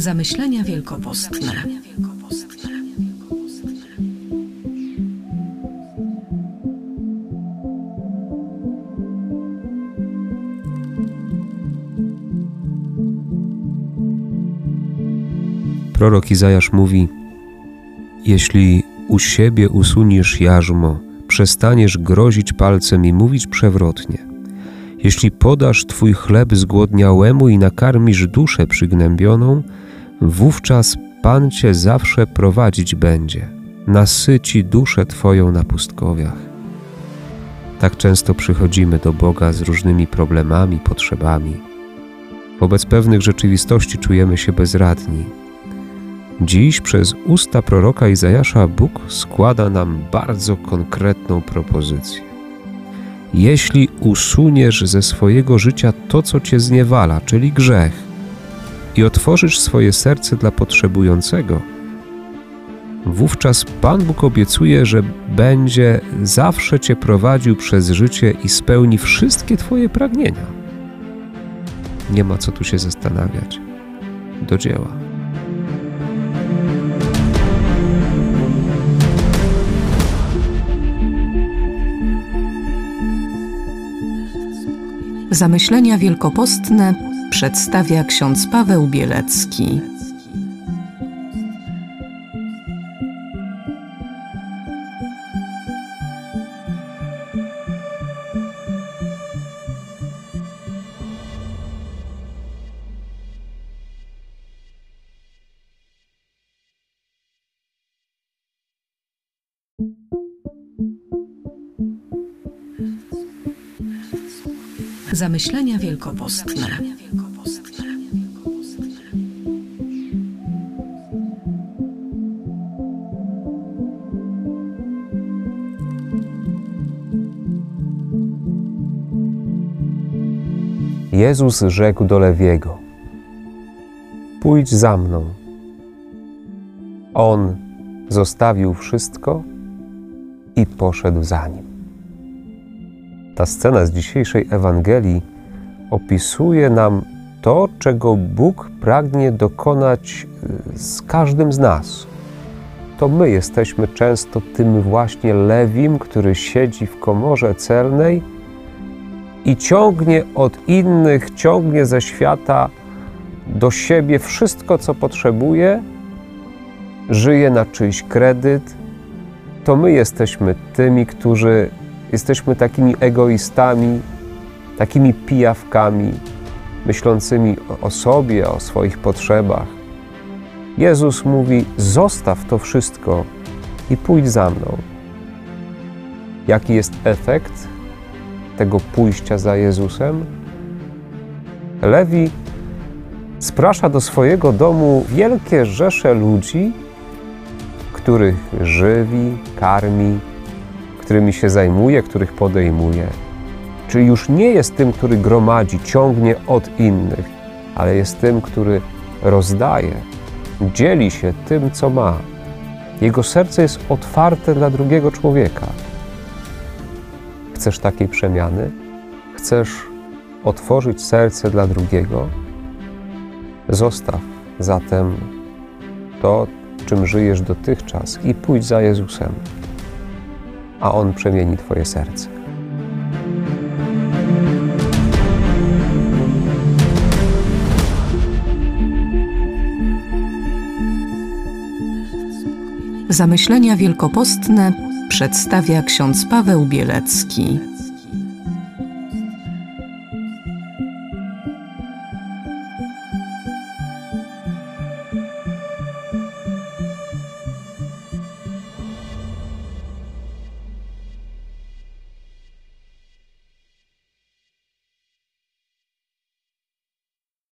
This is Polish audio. Zamyślenia wielkopostne. Prorok Izajasz mówi: jeśli u siebie usuniesz jarzmo, przestaniesz grozić palcem i mówić przewrotnie. Jeśli podasz twój chleb zgłodniałemu i nakarmisz duszę przygnębioną, wówczas Pan cię zawsze prowadzić będzie, nasyci duszę twoją na pustkowiach. Tak często przychodzimy do Boga z różnymi problemami, potrzebami. Wobec pewnych rzeczywistości czujemy się bezradni. Dziś przez usta proroka Izajasza Bóg składa nam bardzo konkretną propozycję. Jeśli usuniesz ze swojego życia to, co cię zniewala, czyli grzech, i otworzysz swoje serce dla potrzebującego, wówczas Pan Bóg obiecuje, że będzie zawsze cię prowadził przez życie i spełni wszystkie twoje pragnienia. Nie ma co tu się zastanawiać. Do dzieła. Zamyślenia wielkopostne przedstawia ksiądz Paweł Bielecki. Zamyślenia wielkopostne. Jezus rzekł do Lewiego: pójdź za mną. On zostawił wszystko i poszedł za nim. Ta scena z dzisiejszej Ewangelii opisuje nam to, czego Bóg pragnie dokonać z każdym z nas. To my jesteśmy często tym właśnie Lewim, który siedzi w komorze celnej i ciągnie od innych, ciągnie ze świata do siebie wszystko, co potrzebuje, żyje na czyjś kredyt. To my jesteśmy tymi, którzy jesteśmy takimi egoistami, takimi pijawkami, myślącymi o sobie, o swoich potrzebach. Jezus mówi: zostaw to wszystko i pójdź za mną. Jaki jest efekt tego pójścia za Jezusem? Lewii sprasza do swojego domu wielkie rzesze ludzi, których żywi, karmi, którymi się zajmuje, których podejmuje. Czyli już nie jest tym, który gromadzi, ciągnie od innych, ale jest tym, który rozdaje, dzieli się tym, co ma. Jego serce jest otwarte dla drugiego człowieka. Chcesz takiej przemiany? Chcesz otworzyć serce dla drugiego? Zostaw zatem to, czym żyjesz dotychczas, i pójdź za Jezusem, a On przemieni twoje serce. Zamyślenia wielkopostne przedstawia ksiądz Paweł Bielecki.